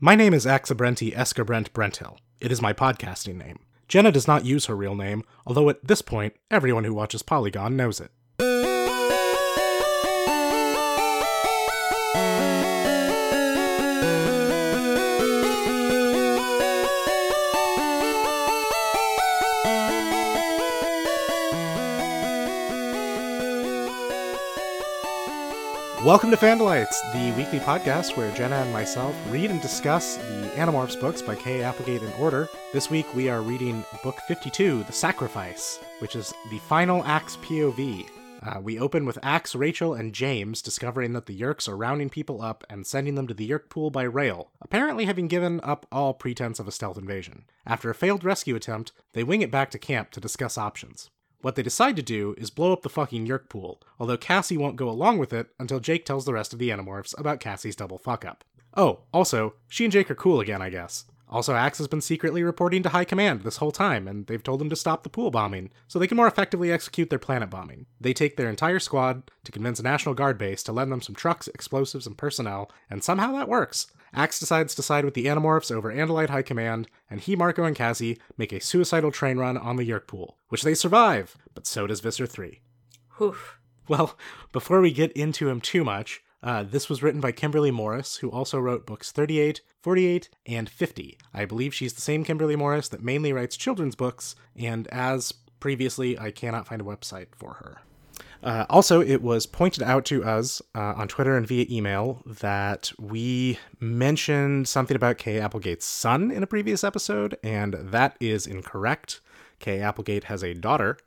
My name is Axabrenti Escobrent Brenthill. It is my podcasting name. Jenna does not use her real name, although at this point, everyone who watches Polygon knows it. Welcome to Fandalites, the weekly podcast where Jenna and myself read and discuss the Animorphs books by K.A. Applegate in order. This week we are reading book 52, The Sacrifice, which is the final Axe POV. We open with Axe, Rachel, and James discovering that the Yeerks are rounding people up and sending them to the Yeerk pool by rail, apparently having given up all pretense of a stealth invasion. After a failed rescue attempt, they wing it back to camp to discuss options. What they decide to do is blow up the fucking Yeerk pool, although Cassie won't go along with it until Jake tells the rest of the Animorphs about Cassie's double fuck-up. Oh, also, she and Jake are cool again, I guess. Also, Axe has been secretly reporting to High Command this whole time, and they've told him to stop the pool bombing, so they can more effectively execute their planet bombing. They take their entire squad to convince a National Guard base to lend them some trucks, explosives, and personnel, and somehow that works. Axe decides to side with the Animorphs over Andalite High Command, and he, Marco, and Cassie make a suicidal train run on the Yeerk pool, which they survive, but so does Visser Three. Oof. Well, before we get into him too much, this was written by Kimberly Morris, who also wrote books 38, 48, and 50. I believe she's the same Kimberly Morris that mainly writes children's books, and as previously, I cannot find a website for her. Also, it was pointed out to us on Twitter and via email that we mentioned something about K.A. Applegate's son in a previous episode, and that is incorrect. K.A. Applegate has a daughter,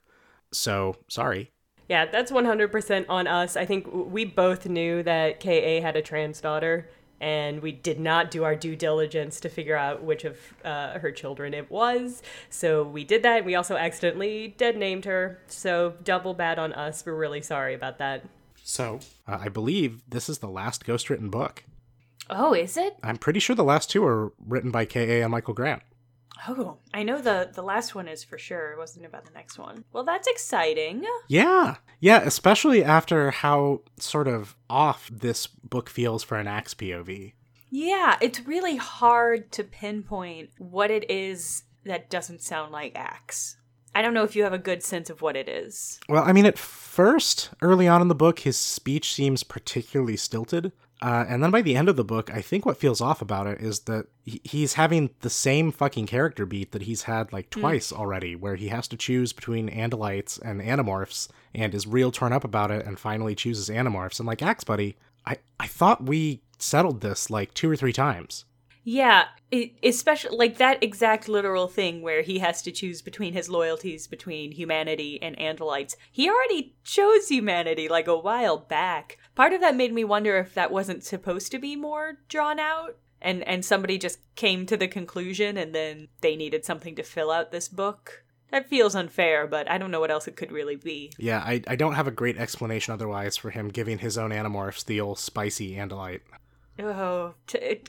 so sorry. Yeah, that's 100% on us. I think we both knew that K.A. had a trans daughter, and we did not do our due diligence to figure out which of her children it was. So we did that. We also accidentally dead-named her. So double bad on us. We're really sorry about that. So I believe this is the last ghostwritten book. Oh, is it? I'm pretty sure the last two are written by K.A. and Michael Grant. Oh, I know the last one is for sure. It wasn't about the next one. Well, that's exciting. Yeah, especially after how sort of off this book feels for an Axe POV. Yeah, it's really hard to pinpoint what it is that doesn't sound like Axe. I don't know if you have a good sense of what it is. Well, I mean, at first, early on in the book, his speech seems particularly stilted. And then by the end of the book, I think what feels off about it is that he's having the same fucking character beat that he's had like twice already, where he has to choose between Andalites and Animorphs and is real torn up about it and finally chooses Animorphs. And like, Axe buddy, I thought we settled this like 2 or 3 times. Yeah, especially like that exact literal thing where he has to choose between his loyalties between humanity and Andalites. He already chose humanity like a while back. Part of that made me wonder if that wasn't supposed to be more drawn out and somebody just came to the conclusion and then they needed something to fill out this book. That feels unfair, but I don't know what else it could really be. Yeah, I don't have a great explanation otherwise for him giving his own Animorphs the old spicy Andalite. Oh,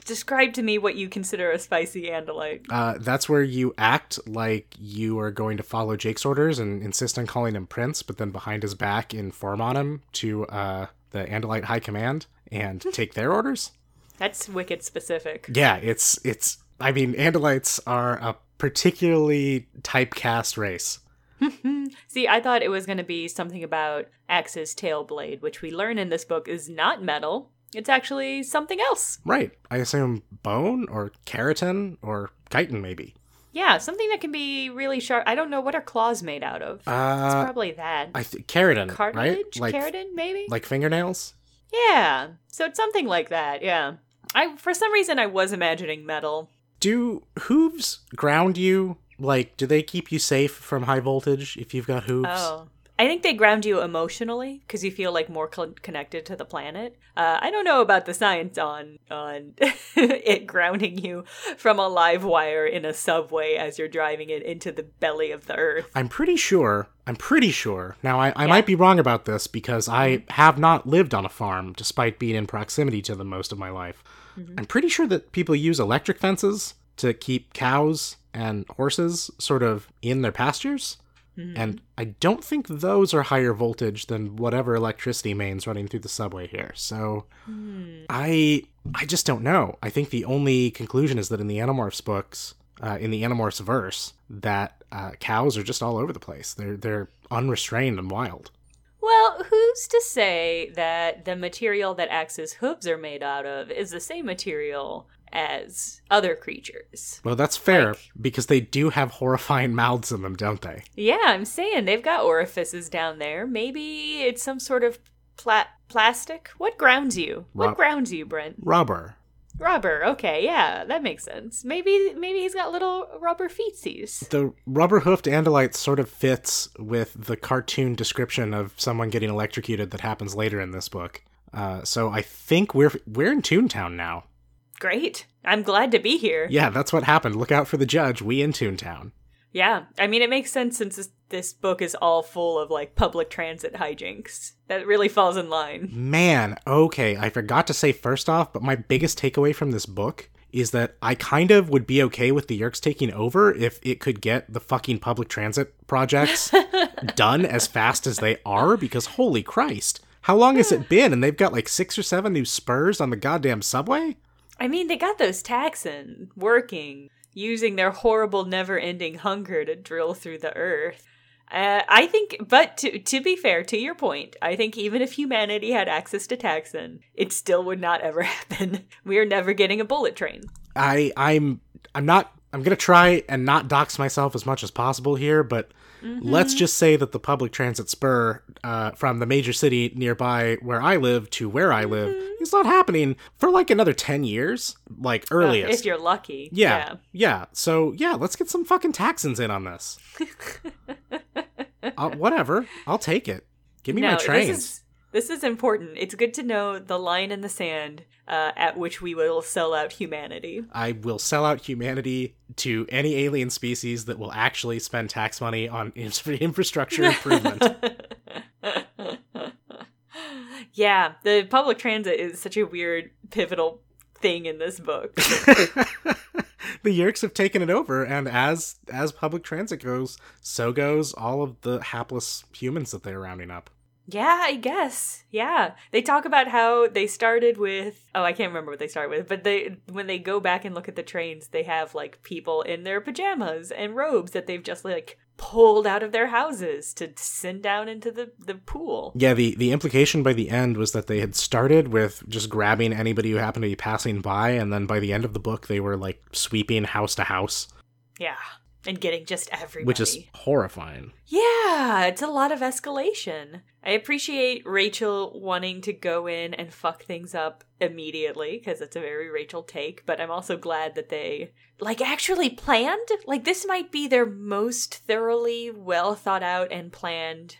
describe to me what you consider a spicy Andalite. That's where you act like you are going to follow Jake's orders and insist on calling him Prince, but then behind his back inform on him to the Andalite High Command and take their orders. That's wicked specific. Yeah, it's. I mean, Andalites are a particularly typecast race. See, I thought it was going to be something about Axe's tail blade, which we learn in this book is not metal. It's actually something else. Right. I assume bone or keratin or chitin, maybe. Yeah, something that can be really sharp. I don't know. What are claws made out of? It's probably that. Keratin, cartilage? Right? Like, keratin, maybe? Like fingernails? Yeah. So it's something like that, yeah. For some reason, I was imagining metal. Do hooves ground you? Like, do they keep you safe from high voltage if you've got hooves? Oh. I think they ground you emotionally because you feel like more connected to the planet. I don't know about the science on it grounding you from a live wire in a subway as you're driving it into the belly of the earth. I'm pretty sure. Now, I might be wrong about this because I have not lived on a farm despite being in proximity to them most of my life. Mm-hmm. I'm pretty sure that people use electric fences to keep cows and horses sort of in their pastures. Mm-hmm. And I don't think those are higher voltage than whatever electricity mains running through the subway here. So I just don't know. I think the only conclusion is that in the Animorphs books, in the Animorphs verse, that cows are just all over the place. They're unrestrained and wild. Well, who's to say that the material that Axe's hooves are made out of is the same material as other creatures? Well, that's fair, like, because they do have horrifying mouths in them, don't they? Yeah, I'm saying they've got orifices down there. Maybe it's some sort of plastic? What grounds you? What grounds you, Brent? Rubber, okay, yeah, that makes sense. Maybe he's got little rubber feetsies. The rubber-hoofed Andalite sort of fits with the cartoon description of someone getting electrocuted that happens later in this book. So I think we're in Toontown now. Great. I'm glad to be here. Yeah, that's what happened. Look out for the judge. We in Toontown. Yeah, I mean, it makes sense since this book is all full of, like, public transit hijinks. That really falls in line. Man, okay, I forgot to say first off, but my biggest takeaway from this book is that I kind of would be okay with the Yeerks taking over if it could get the fucking public transit projects done as fast as they are, because holy Christ, how long has it been? And they've got, like, 6 or 7 new spurs on the goddamn subway? I mean, they got those taxon working, using their horrible, never-ending hunger to drill through the earth. I think, but to be fair, to your point, I think even if humanity had access to taxon, it still would not ever happen. We are never getting a bullet train. I'm going to try and not dox myself as much as possible here, but let's just say that the public transit spur from the major city nearby where I live to where I live is not happening for like another 10 years, like earliest. If you're lucky. Yeah. So yeah, let's get some fucking taxons in on this. Whatever. I'll take it. Give me my trains. This is important. It's good to know the line in the sand at which we will sell out humanity. I will sell out humanity to any alien species that will actually spend tax money on infrastructure improvement. Yeah, the public transit is such a weird, pivotal thing in this book. The Yeerks have taken it over, and as public transit goes, so goes all of the hapless humans that they're rounding up. Yeah, I guess. Yeah. They talk about how they started with, I can't remember what they started with, but when they go back and look at the trains, they have, like, people in their pajamas and robes that they've just, like, pulled out of their houses to send down into the pool. Yeah, the implication by the end was that they had started with just grabbing anybody who happened to be passing by, and then by the end of the book, they were, like, sweeping house to house. Yeah. And getting just everybody. Which is horrifying. Yeah, it's a lot of escalation. I appreciate Rachel wanting to go in and fuck things up immediately, because it's a very Rachel take, but I'm also glad that they, like, actually planned. Like, this might be their most thoroughly well thought out and planned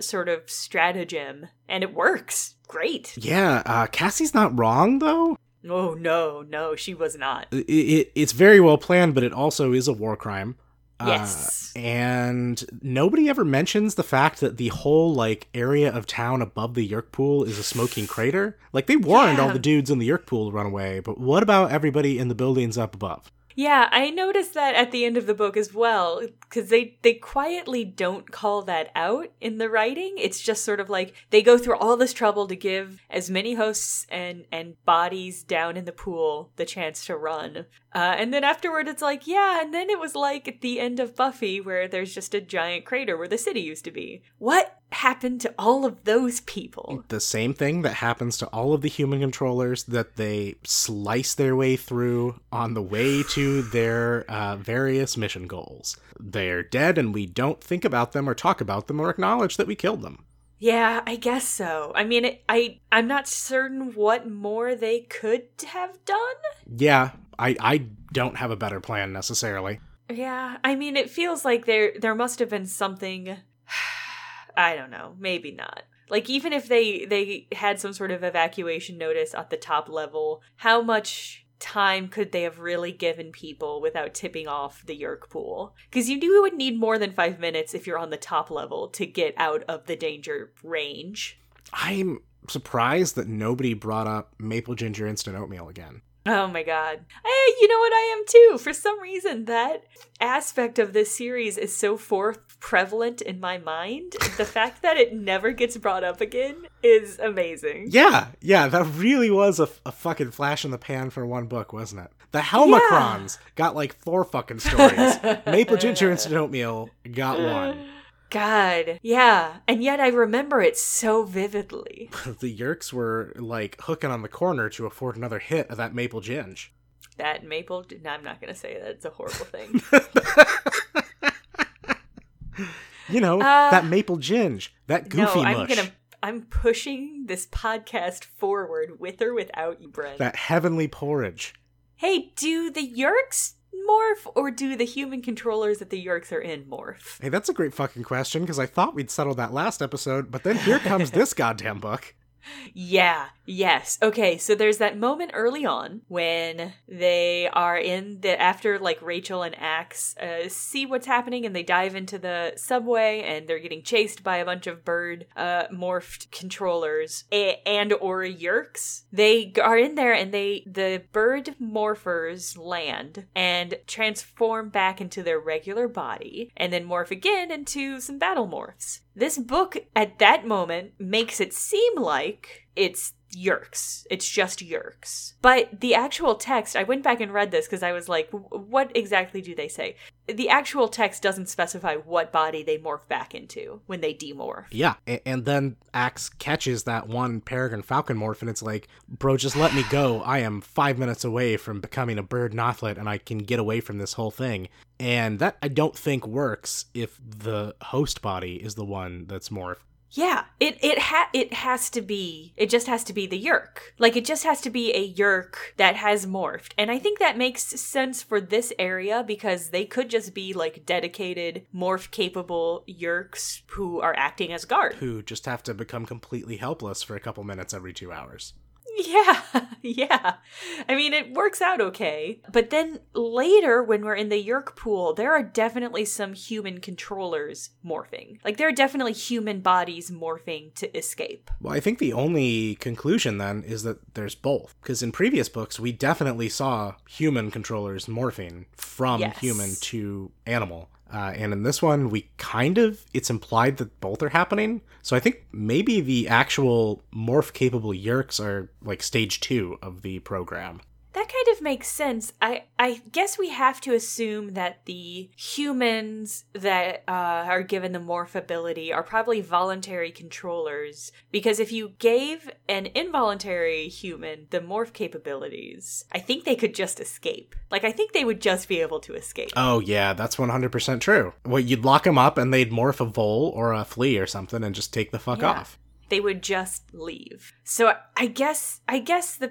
sort of stratagem, and it works. Great. Yeah, Cassie's not wrong, though. Oh, no, she was not. It's very well planned, but it also is a war crime. Yes. And nobody ever mentions the fact that the whole, like, area of town above the Yeerk pool is a smoking crater. Like, they warned all the dudes in the Yeerk pool to run away, but what about everybody in the buildings up above? Yeah, I noticed that at the end of the book as well, because they quietly don't call that out in the writing. It's just sort of like they go through all this trouble to give as many hosts and bodies down in the pool the chance to run. And then afterward, it's like, yeah, and then it was like at the end of Buffy where there's just a giant crater where the city used to be. What happened to all of those people? The same thing that happens to all of the human controllers that they slice their way through on the way to their various mission goals. They're dead and we don't think about them or talk about them or acknowledge that we killed them. Yeah, I guess so. I mean, I'm not certain what more they could have done. Yeah. I don't have a better plan necessarily. Yeah, I mean, it feels like there must have been something. I don't know, maybe not. Like, even if they had some sort of evacuation notice at the top level, how much time could they have really given people without tipping off the Yeerk pool? Because you knew it would need more than 5 minutes if you're on the top level to get out of the danger range. I'm surprised that nobody brought up maple ginger instant oatmeal again. Oh my god. You know what, I am too. For some reason, that aspect of this series is so prevalent in my mind. The fact that it never gets brought up again is amazing. Yeah, that really was a fucking flash in the pan for one book, wasn't it? The Helmicrons got like 4 fucking stories. Maple Ginger Instant Oatmeal got 1. God, yeah. And yet I remember it so vividly. The Yeerks were, like, hooking on the corner to afford another hit of that maple ginge. That maple... No, I'm not going to say that. It's a horrible thing. You know, that maple ginge. That goofy mush. I'm pushing this podcast forward with or without you, Brent. That heavenly porridge. Hey, do the Yeerks... morph, or do the human controllers that the Yeerks are in morph? Hey, that's a great fucking question, because I thought we'd settled that last episode, but then here comes this goddamn book. Yeah, yes. Okay, so there's that moment early on when they are in the, after like Rachel and Axe see what's happening and they dive into the subway and they're getting chased by a bunch of bird morphed controllers and or Yeerks. They are in there and the bird morphers land and transform back into their regular body and then morph again into some battle morphs. This book, at that moment, makes it seem like it's Yeerks. It's just Yeerks. But the actual text, I went back and read this because I was like, what exactly do they say? The actual text doesn't specify what body they morph back into when they demorph. Yeah, and then Axe catches that one Peregrine Falcon morph, and it's like, bro, just let me go. I am 5 minutes away from becoming a bird Nothlet, and I can get away from this whole thing. And that, I don't think, works if the host body is the one that's morphed. Yeah, it just has to be the Yeerk. Like, it just has to be a Yeerk that has morphed. And I think that makes sense for this area because they could just be, like, dedicated, morph-capable Yeerks who are acting as guard. Who just have to become completely helpless for a couple minutes every 2 hours. Yeah. I mean, it works out okay. But then later, when we're in the Yeerk pool, there are definitely some human controllers morphing. Like, there are definitely human bodies morphing to escape. Well, I think the only conclusion, then, is that there's both. Because in previous books, we definitely saw human controllers morphing from human to animal. And in this one, we it's implied that both are happening. So I think maybe the actual morph-capable Yeerks are, like, stage 2 of the program. That kind of makes sense. I guess we have to assume that the humans that are given the morph ability are probably voluntary controllers, because if you gave an involuntary human the morph capabilities, I think they could just escape. Like, I think they would just be able to escape. Oh, yeah, that's 100% true. Well, you'd lock them up and they'd morph a vole or a flea or something and just take the fuck off. They would just leave. So I guess the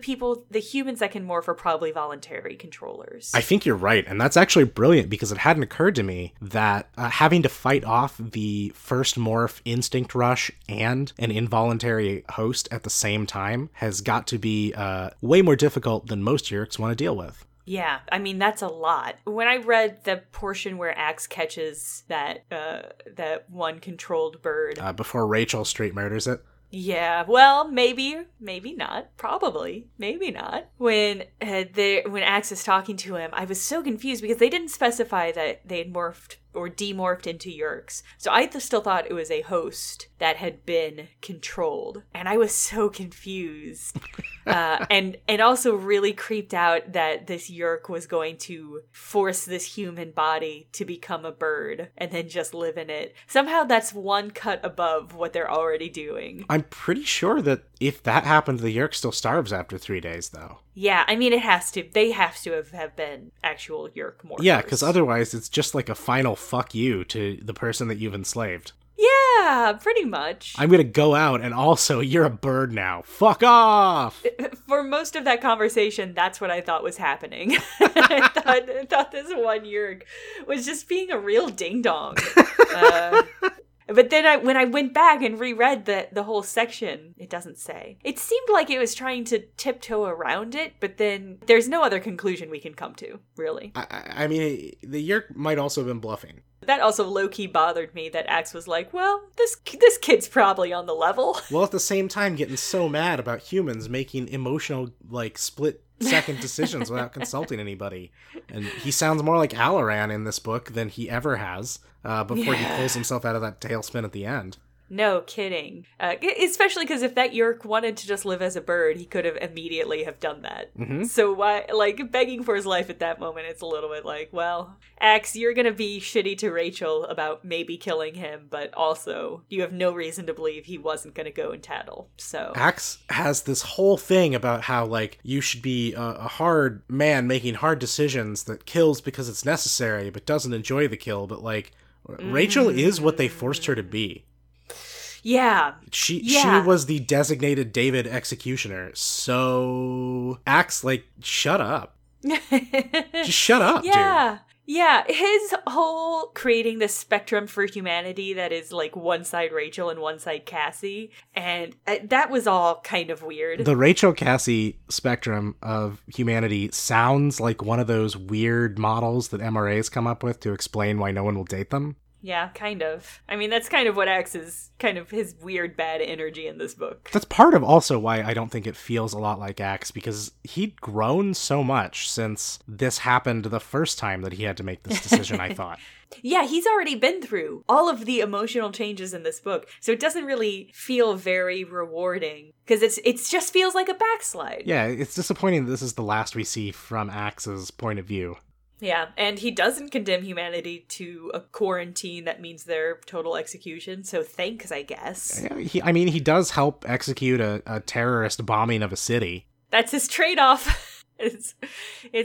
humans that can morph are probably voluntary controllers. I think you're right. And that's actually brilliant because it hadn't occurred to me that having to fight off the first morph instinct rush and an involuntary host at the same time has got to be way more difficult than most Yeerks want to deal with. Yeah, I mean, that's a lot. When I read the portion where Axe catches that one controlled bird... before Rachel street murders it? Yeah, well, maybe not. Probably. Maybe not. When Axe is talking to him, I was so confused because they didn't specify that they had morphed or demorphed into Yeerks. So I still thought it was a host that had been controlled. And I was so confused. and also really creeped out that this Yeerk was going to force this human body to become a bird and then just live in it. Somehow that's one cut above what they're already doing. I'm pretty sure that if that happened, the Yeerk still starves after 3 days, though. Yeah, I mean, it has to. They have to have been actual Yeerk morphers. Yeah, because otherwise it's just like a final fuck you to the person that you've enslaved. Yeah, pretty much. I'm going to go out and also you're a bird now. Fuck off! For most of that conversation, that's what I thought was happening. I thought this one Yeerk was just being a real ding-dong. But then when I went back and reread the whole section, it doesn't say. It seemed like it was trying to tiptoe around it, but then there's no other conclusion we can come to, really. I mean, the Yeerk might also have been bluffing. That also low-key bothered me that Axe was like, well, this kid's probably on the level. Well, at the same time, getting so mad about humans making emotional, like, split second decisions without consulting anybody. And he sounds more like Alaran in this book than he ever has before he pulls himself out of that tailspin at the end. No kidding. Especially because if that Yeerk wanted to just live as a bird, he could have immediately have done that. Mm-hmm. So why, like, begging for his life at that moment, it's a little bit like, well, Axe, you're going to be shitty to Rachel about maybe killing him, but also you have no reason to believe he wasn't going to go and tattle. So Axe has this whole thing about how, like, you should be a hard man making hard decisions that kills because it's necessary, but doesn't enjoy the kill. But, like, Rachel is what they forced her to be. Yeah. She was the designated David executioner, so Axe, like, shut up. Just shut up, dude. Yeah, his whole creating this spectrum for humanity that is, like, one side Rachel and one side Cassie, and that was all kind of weird. The Rachel-Cassie spectrum of humanity sounds like one of those weird models that MRAs come up with to explain why no one will date them. Yeah, kind of. I mean, that's kind of what Axe is, kind of his weird, bad energy in this book. That's part of also why I don't think it feels a lot like Axe, because he'd grown so much since this happened the first time that he had to make this decision, I thought. Yeah, he's already been through all of the emotional changes in this book, so it doesn't really feel very rewarding, because it just feels like a backslide. Yeah, it's disappointing that this is the last we see from Axe's point of view. Yeah, and he doesn't condemn humanity to a quarantine that means their total execution, so thanks, I guess. Yeah, he does help execute a terrorist bombing of a city. That's his trade-off. It's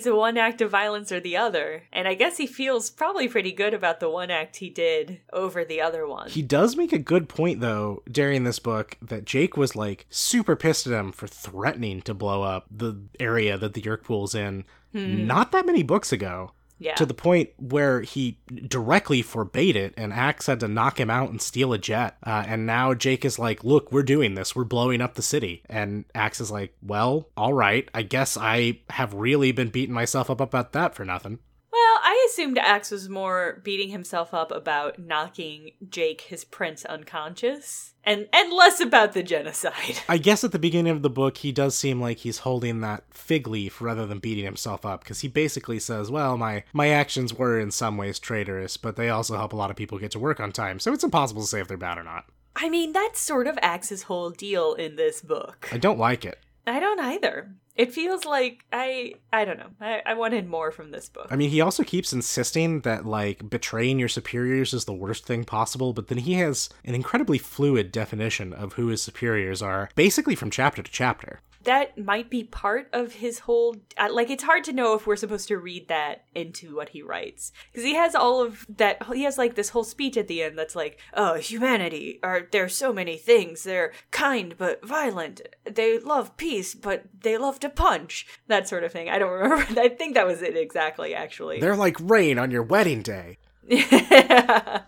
one act of violence or the other, and I guess he feels probably pretty good about the one act he did over the other one. He does make a good point, though, during this book, that Jake was, like, super pissed at him for threatening to blow up the area that the Yeerk pool's in. Not that many books ago, to the point where he directly forbade it, and Axe had to knock him out and steal a jet. And now Jake is like, look, we're doing this. We're blowing up the city. And Axe is like, well, all right. I guess I have really been beating myself up about that for nothing. Well, I assumed Axe was more beating himself up about knocking Jake, his prince, unconscious, and less about the genocide. I guess at the beginning of the book, he does seem like he's holding that fig leaf rather than beating himself up, because he basically says, well, my actions were in some ways traitorous, but they also help a lot of people get to work on time, so it's impossible to say if they're bad or not. I mean, that's sort of Axe's whole deal in this book. I don't like it. I don't either. It feels like, I don't know. I wanted more from this book. I mean, he also keeps insisting that, like, betraying your superiors is the worst thing possible, but then he has an incredibly fluid definition of who his superiors are, basically from chapter to chapter. That might be part of his whole, like, it's hard to know if we're supposed to read that into what he writes. Because he has all of that, he has, like, this whole speech at the end that's like, oh, humanity, there's so many things. They're kind but violent. They love peace, but they love to punch. That sort of thing. I don't remember. I think that was it exactly, actually. They're like rain on your wedding day. Yeah.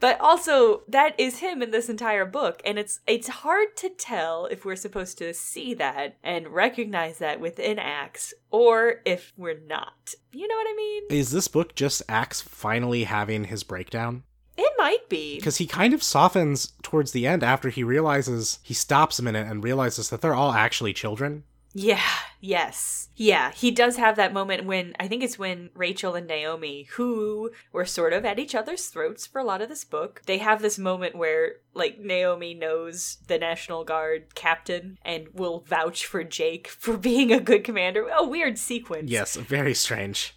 But also, that is him in this entire book, and it's hard to tell if we're supposed to see that and recognize that within Axe, or if we're not. You know what I mean? Is this book just Axe finally having his breakdown? It might be. Because he kind of softens towards the end after he realizes, he stops a minute and realizes that they're all actually children. Yeah, yes. Yeah, he does have that moment when, I think it's when Rachel and Naomi, who were sort of at each other's throats for a lot of this book, they have this moment where, like, Naomi knows the National Guard captain and will vouch for Jake for being a good commander. A weird sequence. Yes, very strange.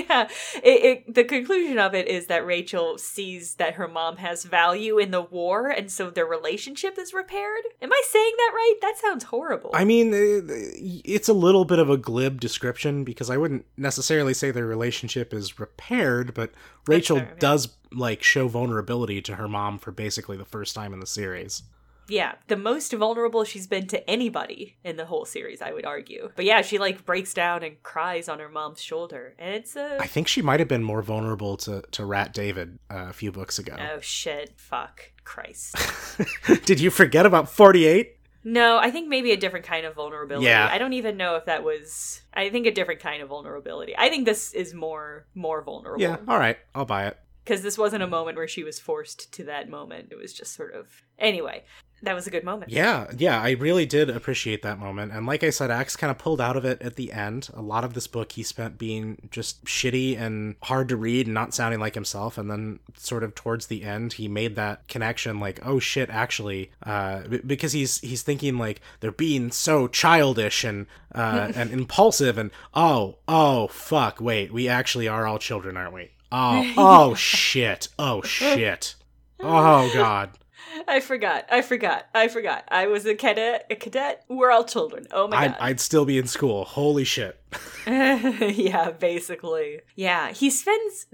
Yeah, the conclusion of it is that Rachel sees that her mom has value in the war, and so their relationship is repaired. Am I saying that right? That sounds horrible. I mean, it's a little bit of a glib description, because I wouldn't necessarily say their relationship is repaired, but Rachel does, like, show vulnerability to her mom for basically the first time in the series. Yeah, the most vulnerable she's been to anybody in the whole series, I would argue. But yeah, she, like, breaks down and cries on her mom's shoulder, and it's I think she might have been more vulnerable to Rat David a few books ago. Oh, shit. Fuck. Christ. Did you forget about 48? No, I think maybe a different kind of vulnerability. Yeah. I don't even know if that was... I think a different kind of vulnerability. I think this is more vulnerable. Yeah, all right. I'll buy it. Because this wasn't a moment where she was forced to that moment. It was just sort of... Anyway... That was a good moment. Yeah, I really did appreciate that moment. And like I said, Axe kind of pulled out of it at the end. A lot of this book he spent being just shitty and hard to read and not sounding like himself. And then sort of towards the end, he made that connection like, oh shit, actually, because he's thinking like they're being so childish and impulsive and oh, fuck, wait, we actually are all children, aren't we? Oh, shit. Oh, shit. Oh, God. I forgot. I was a cadet. We're all children. Oh my God. I'd still be in school. Holy shit. Yeah, basically. Yeah, he spends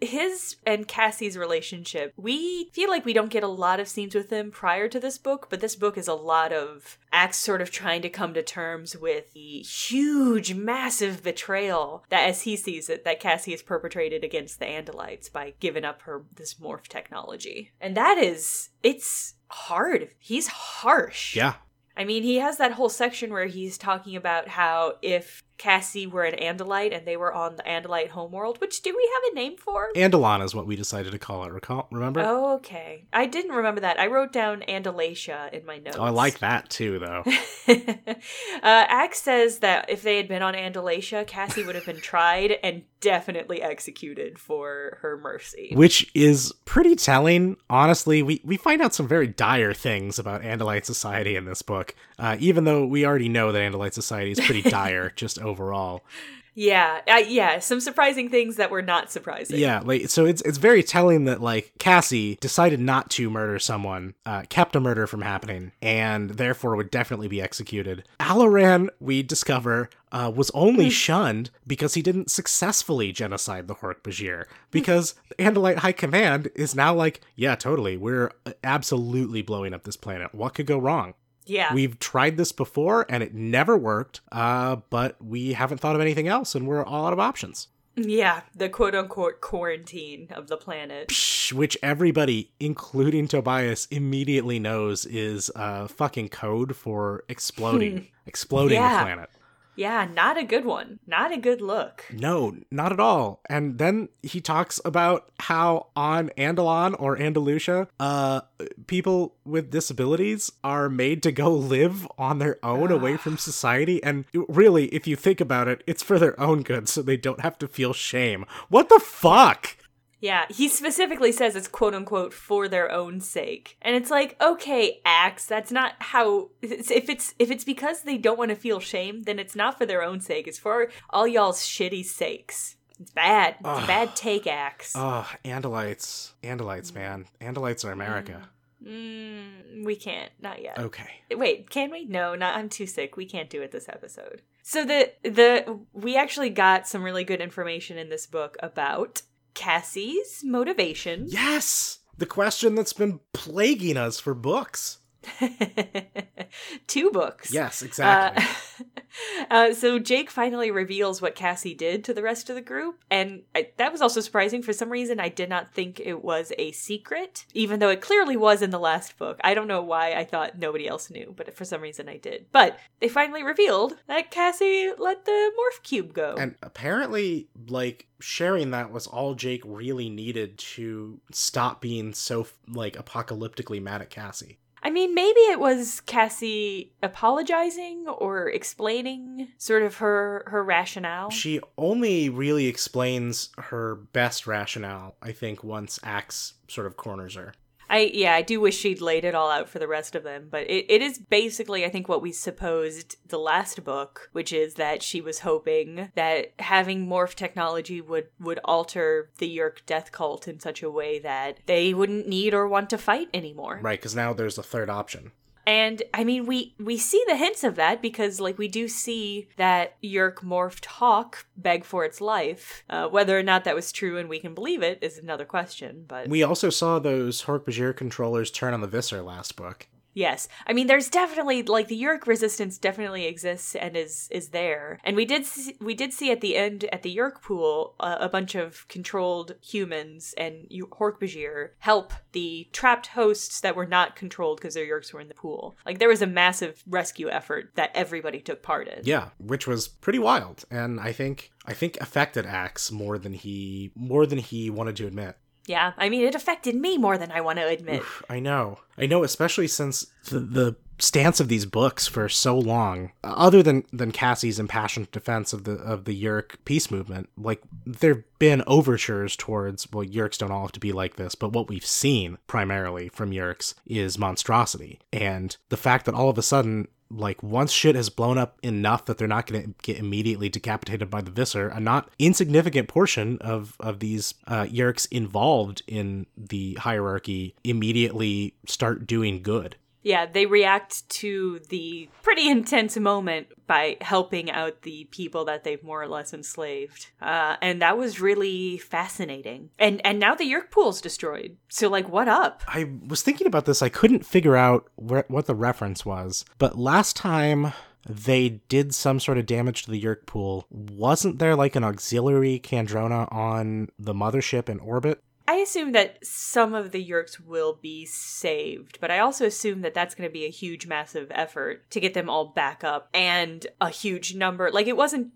his and Cassie's relationship. We feel like we don't get a lot of scenes with him prior to this book, but this book is a lot of Axe sort of trying to come to terms with the huge, massive betrayal that, as he sees it, that Cassie has perpetrated against the Andalites by giving up this morph technology. And that is, it's hard. He's harsh. Yeah. I mean, he has that whole section where he's talking about how if Cassie were an Andalite and they were on the Andalite homeworld, which do we have a name for? Andalon is what we decided to call it, remember? Oh, okay. I didn't remember that. I wrote down Andalatia in my notes. Oh, I like that too, though. Axe says that if they had been on Andalatia, Cassie would have been tried and definitely executed for her mercy. Which is pretty telling. Honestly, we find out some very dire things about Andalite society in this book, even though we already know that Andalite society is pretty dire, just overall. Yeah, some surprising things that were not surprising. Yeah, like, so it's very telling that, like, Cassie decided not to murder someone, kept a murder from happening, and therefore would definitely be executed. Aloran, we discover, was only shunned because he didn't successfully genocide the Hork-Bajir, because Andalite High Command is now like, yeah, totally, we're absolutely blowing up this planet. What could go wrong? Yeah. We've tried this before and it never worked, but we haven't thought of anything else and we're all out of options. Yeah, the quote-unquote quarantine of the planet. Psh, which everybody, including Tobias, immediately knows is fucking code for exploding. Exploding the planet. Yeah, not a good one. Not a good look. No, not at all. And then he talks about how on Andalon or Andalusia, people with disabilities are made to go live on their own away from society. And really, if you think about it, it's for their own good, so they don't have to feel shame. What the fuck? Yeah, he specifically says it's quote-unquote for their own sake. And it's like, okay, Axe, that's not how... If it's because they don't want to feel shame, then it's not for their own sake. It's for all y'all's shitty sakes. It's bad. It's a bad take, Axe. Andalites. Andalites, man. Andalites are America. We can't. Not yet. Okay. Wait, can we? No, I'm too sick. We can't do it this episode. So we actually got some really good information in this book about... Cassie's motivation. Yes! The question that's been plaguing us for books. 2 books. Yes, exactly. So Jake finally reveals what Cassie did to the rest of the group. And that was also surprising. For some reason, I did not think it was a secret, even though it clearly was in the last book. I don't know why I thought nobody else knew, but for some reason I did. But they finally revealed that Cassie let the morph cube go. And apparently, like, sharing that was all Jake really needed to stop being so, like, apocalyptically mad at Cassie. I mean, maybe it was Cassie apologizing or explaining sort of her rationale. She only really explains her best rationale, I think, once Axe sort of corners her. I do wish she'd laid it all out for the rest of them, but it is basically, I think, what we supposed the last book, which is that she was hoping that having morph technology would alter the Yeerk death cult in such a way that they wouldn't need or want to fight anymore. Right, because now there's a third option. And, I mean, we see the hints of that because, like, we do see that Yeerk morphed Hawk beg for its life. Whether or not that was true and we can believe it is another question, but... We also saw those Hork-Bajir controllers turn on the Visser last book. Yes. I mean, there's definitely, like, the Yeerk resistance definitely exists and is there. And we did see at the end, at the Yeerk pool, a bunch of controlled humans and Hork-Bajir help the trapped hosts that were not controlled because their Yeerks were in the pool. Like, there was a massive rescue effort that everybody took part in. Yeah, which was pretty wild. And I think affected Axe more than he wanted to admit. Yeah, I mean, it affected me more than I want to admit. Oof, I know, especially since the stance of these books for so long, other than Cassie's impassioned defense of the Yeerk peace movement, like, there've been overtures towards, well, Yeerks don't all have to be like this, but what we've seen primarily from Yeerks is monstrosity. And the fact that all of a sudden, like, once shit has blown up enough that they're not going to get immediately decapitated by the Visser, a not insignificant portion of these Yeerks involved in the hierarchy immediately start doing good. Yeah, they react to the pretty intense moment by helping out the people that they've more or less enslaved. And that was really fascinating. And now the Yeerk pool's destroyed. So, like, what up? I was thinking about this. I couldn't figure out what the reference was. But last time they did some sort of damage to the Yeerk pool, wasn't there, like, an auxiliary Kandrona on the mothership in orbit? I assume that some of the Yeerks will be saved, but I also assume that that's going to be a huge, massive effort to get them all back up, and a huge number. Like, it wasn't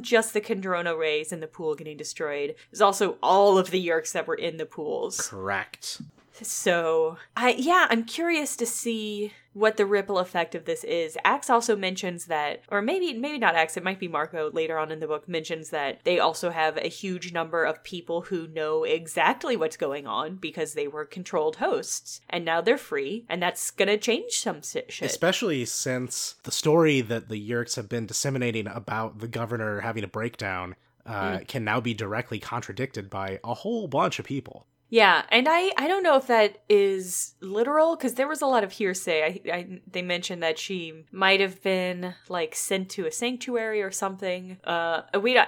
just the Kandrona rays in the pool getting destroyed. It was also all of the Yeerks that were in the pools. Correct. So, I'm curious to see what the ripple effect of this is. Axe also mentions that, or maybe not Axe, it might be Marco later on in the book, mentions that they also have a huge number of people who know exactly what's going on because they were controlled hosts, and now they're free, and that's gonna change some shit. Especially since the story that the Yeerks have been disseminating about the governor having a breakdown can now be directly contradicted by a whole bunch of people. Yeah, and I don't know if that is literal, because there was a lot of hearsay. They mentioned that she might have been, like, sent to a sanctuary or something. I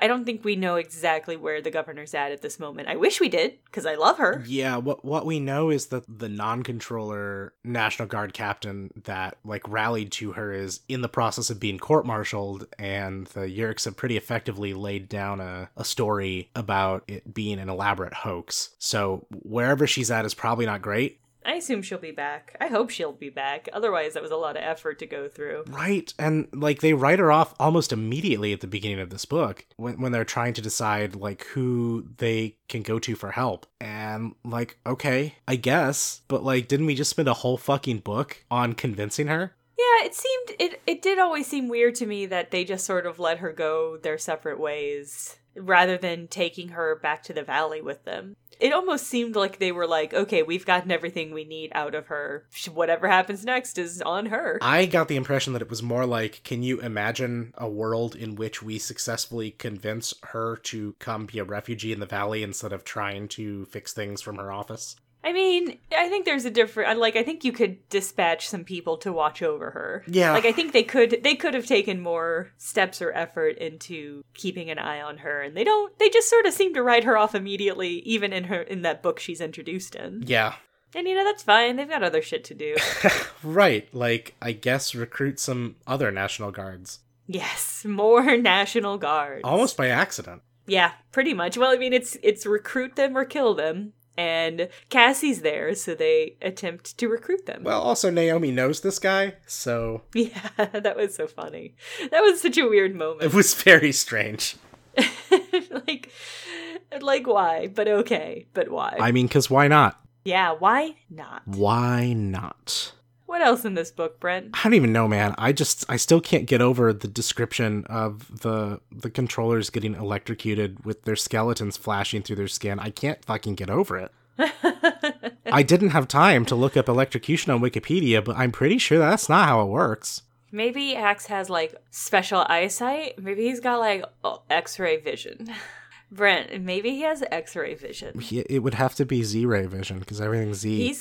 don't think we know exactly where the governor's at this moment. I wish we did, because I love her. Yeah, what we know is that the non-controller National Guard captain that, like, rallied to her is in the process of being court-martialed, and the Yeerks have pretty effectively laid down a story about it being an elaborate hoax. So wherever she's at is probably not great. I assume she'll be back. I hope she'll be back. Otherwise, that was a lot of effort to go through. Right. And, like, they write her off almost immediately at the beginning of this book when they're trying to decide, like, who they can go to for help. And, like, okay, I guess. But, like, didn't we just spend a whole fucking book on convincing her? Yeah, it did always seem weird to me that they just sort of let her go their separate ways, rather than taking her back to the valley with them. It almost seemed like they were like, okay, we've gotten everything we need out of her. Whatever happens next is on her. I got the impression that it was more like, can you imagine a world in which we successfully convince her to come be a refugee in the valley instead of trying to fix things from her office? I mean, I think there's a different, like, I think you could dispatch some people to watch over her. Yeah. Like, I think they could have taken more steps or effort into keeping an eye on her, and they just sort of seem to write her off immediately, even in that book she's introduced in. Yeah. And, you know, that's fine. They've got other shit to do. Right. Like, I guess recruit some other National Guards. Yes. More National Guards. Almost by accident. Yeah, pretty much. Well, I mean, it's recruit them or kill them. And Cassie's there, so they attempt to recruit them. Well, also Naomi knows this guy, so... Yeah, that was so funny. That was such a weird moment. It was very strange. Like why? But okay, but why? I mean, because why not? Yeah, why not? Why not? What else in this book, Brent? I don't even know, man. I still can't get over the description of the controllers getting electrocuted with their skeletons flashing through their skin. I can't fucking get over it. I didn't have time to look up electrocution on Wikipedia, but I'm pretty sure that's not how it works. Maybe Axe has, like, special eyesight. Maybe he's got, like, X-ray vision. Brent, maybe he has X-ray vision. It would have to be Z-ray vision, because everything's Z.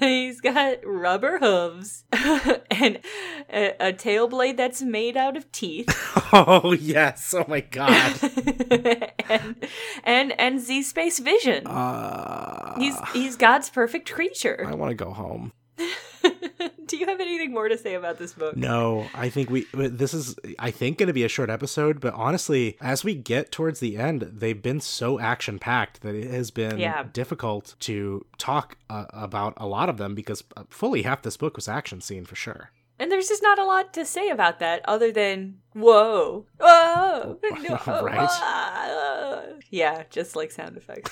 He's got rubber hooves and a tail blade that's made out of teeth. Oh, yes. Oh, my God. and Z-space vision. He's God's perfect creature. I want to go home. Do you have anything more to say about this book? No, I think this is going to be a short episode, but honestly, as we get towards the end, they've been so action-packed that it has been difficult to talk about a lot of them, because fully half this book was action scene for sure. And there's just not a lot to say about that other than, whoa, whoa, no, right? Whoa. Yeah, just like sound effects.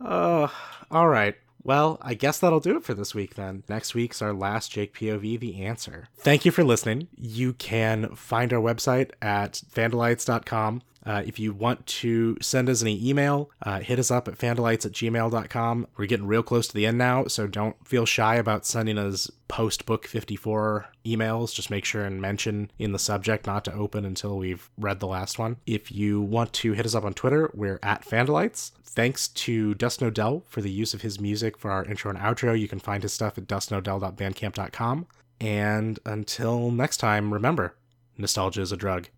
All right. Well, I guess that'll do it for this week then. Next week's our last Jake POV, The Answer. Thank you for listening. You can find our website at fandalites.com. If you want to send us any email, hit us up at fandalites@gmail.com. We're getting real close to the end now, so don't feel shy about sending us post-book 54 emails. Just make sure and mention in the subject not to open until we've read the last one. If you want to hit us up on Twitter, we're at Fandalites. Thanks to Dustin O'Dell for the use of his music for our intro and outro. You can find his stuff at dustinodell.bandcamp.com. And until next time, remember, nostalgia is a drug.